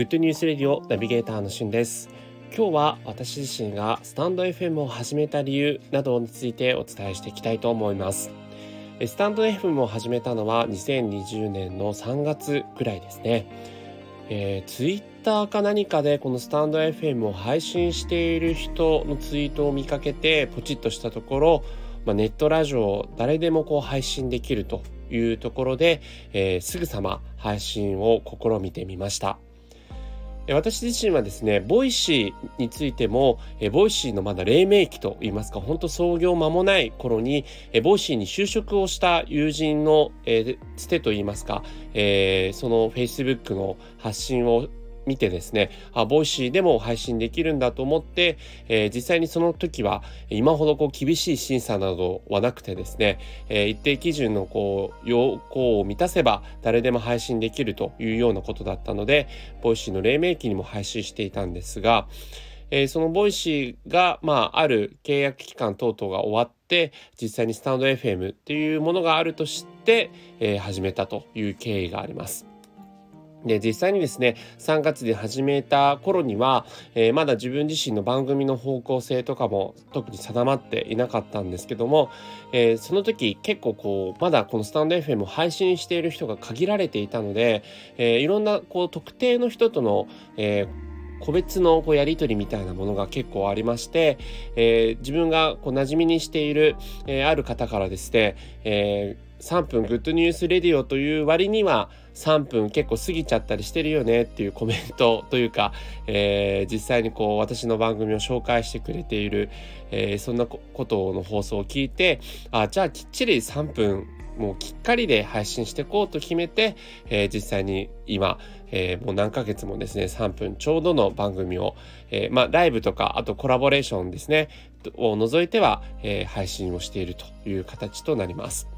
グッドニュースレディオナビゲーターのしゅんです。今日は私自身がスタンド FM を始めた理由などについてお伝えしていきたいと思います。スタンド FM を始めたのは2020年の3月くらいですね。Twitter か何かでこのスタンド FM を配信している人のツイートを見かけてポチッとしたところ、ネットラジオ誰でも配信できるというところで、すぐさま配信を試みてみました。私自身はですね、ボイシーについても、ボイシーのまだ黎明期といいますか、本当創業間もない頃に、ボイシーに就職をした友人のつてといいますか、その Facebook の発信を見てですね、ボイシーでも配信できるんだと思って、実際にその時は今ほど厳しい審査などはなくてですね、一定基準の要項を満たせば誰でも配信できるというようなことだったので、ボイシーの黎明期にも配信していたんですが、そのボイシーが、ある契約期間等々が終わって実際にスタンド FM っていうものがあると知って、始めたという経緯があります。で、実際にですね、3月で始めた頃には、まだ自分自身の番組の方向性とかも特に定まっていなかったんですけども、その時結構まだこのスタンド FM を配信している人が限られていたので、いろんな特定の人との、個別のやり取りみたいなものが結構ありまして、自分が馴染みにしている、ある方からですね、3分グッドニュースレディオという割には3分結構過ぎちゃったりしてるよねっていうコメントというか、実際に私の番組を紹介してくれている、そんなことの放送を聞いて、じゃあきっちり3分もうきっかりで配信していこうと決めて、実際に今、もう何ヶ月もですね、3分ちょうどの番組を、ライブとかあとコラボレーションですねを除いては、配信をしているという形となります。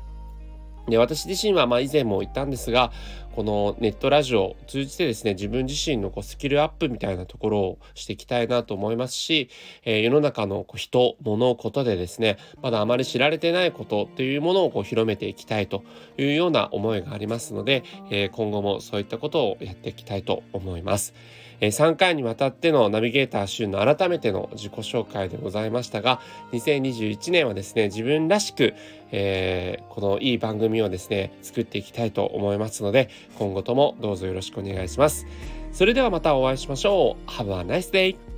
で、私自身は以前も言ったんですが、このネットラジオを通じてですね、自分自身のスキルアップみたいなところをしていきたいなと思いますし、世の中の人、物、ことでですね、まだあまり知られてないことっていうものを広めていきたいというような思いがありますので、今後もそういったことをやっていきたいと思います。3回にわたってのナビゲーター週の改めての自己紹介でございましたが、2021年はですね、自分らしく、このいい番組をですね作っていきたいと思いますので、今後ともどうぞよろしくお願いします。それではまたお会いしましょう。Have a nice day!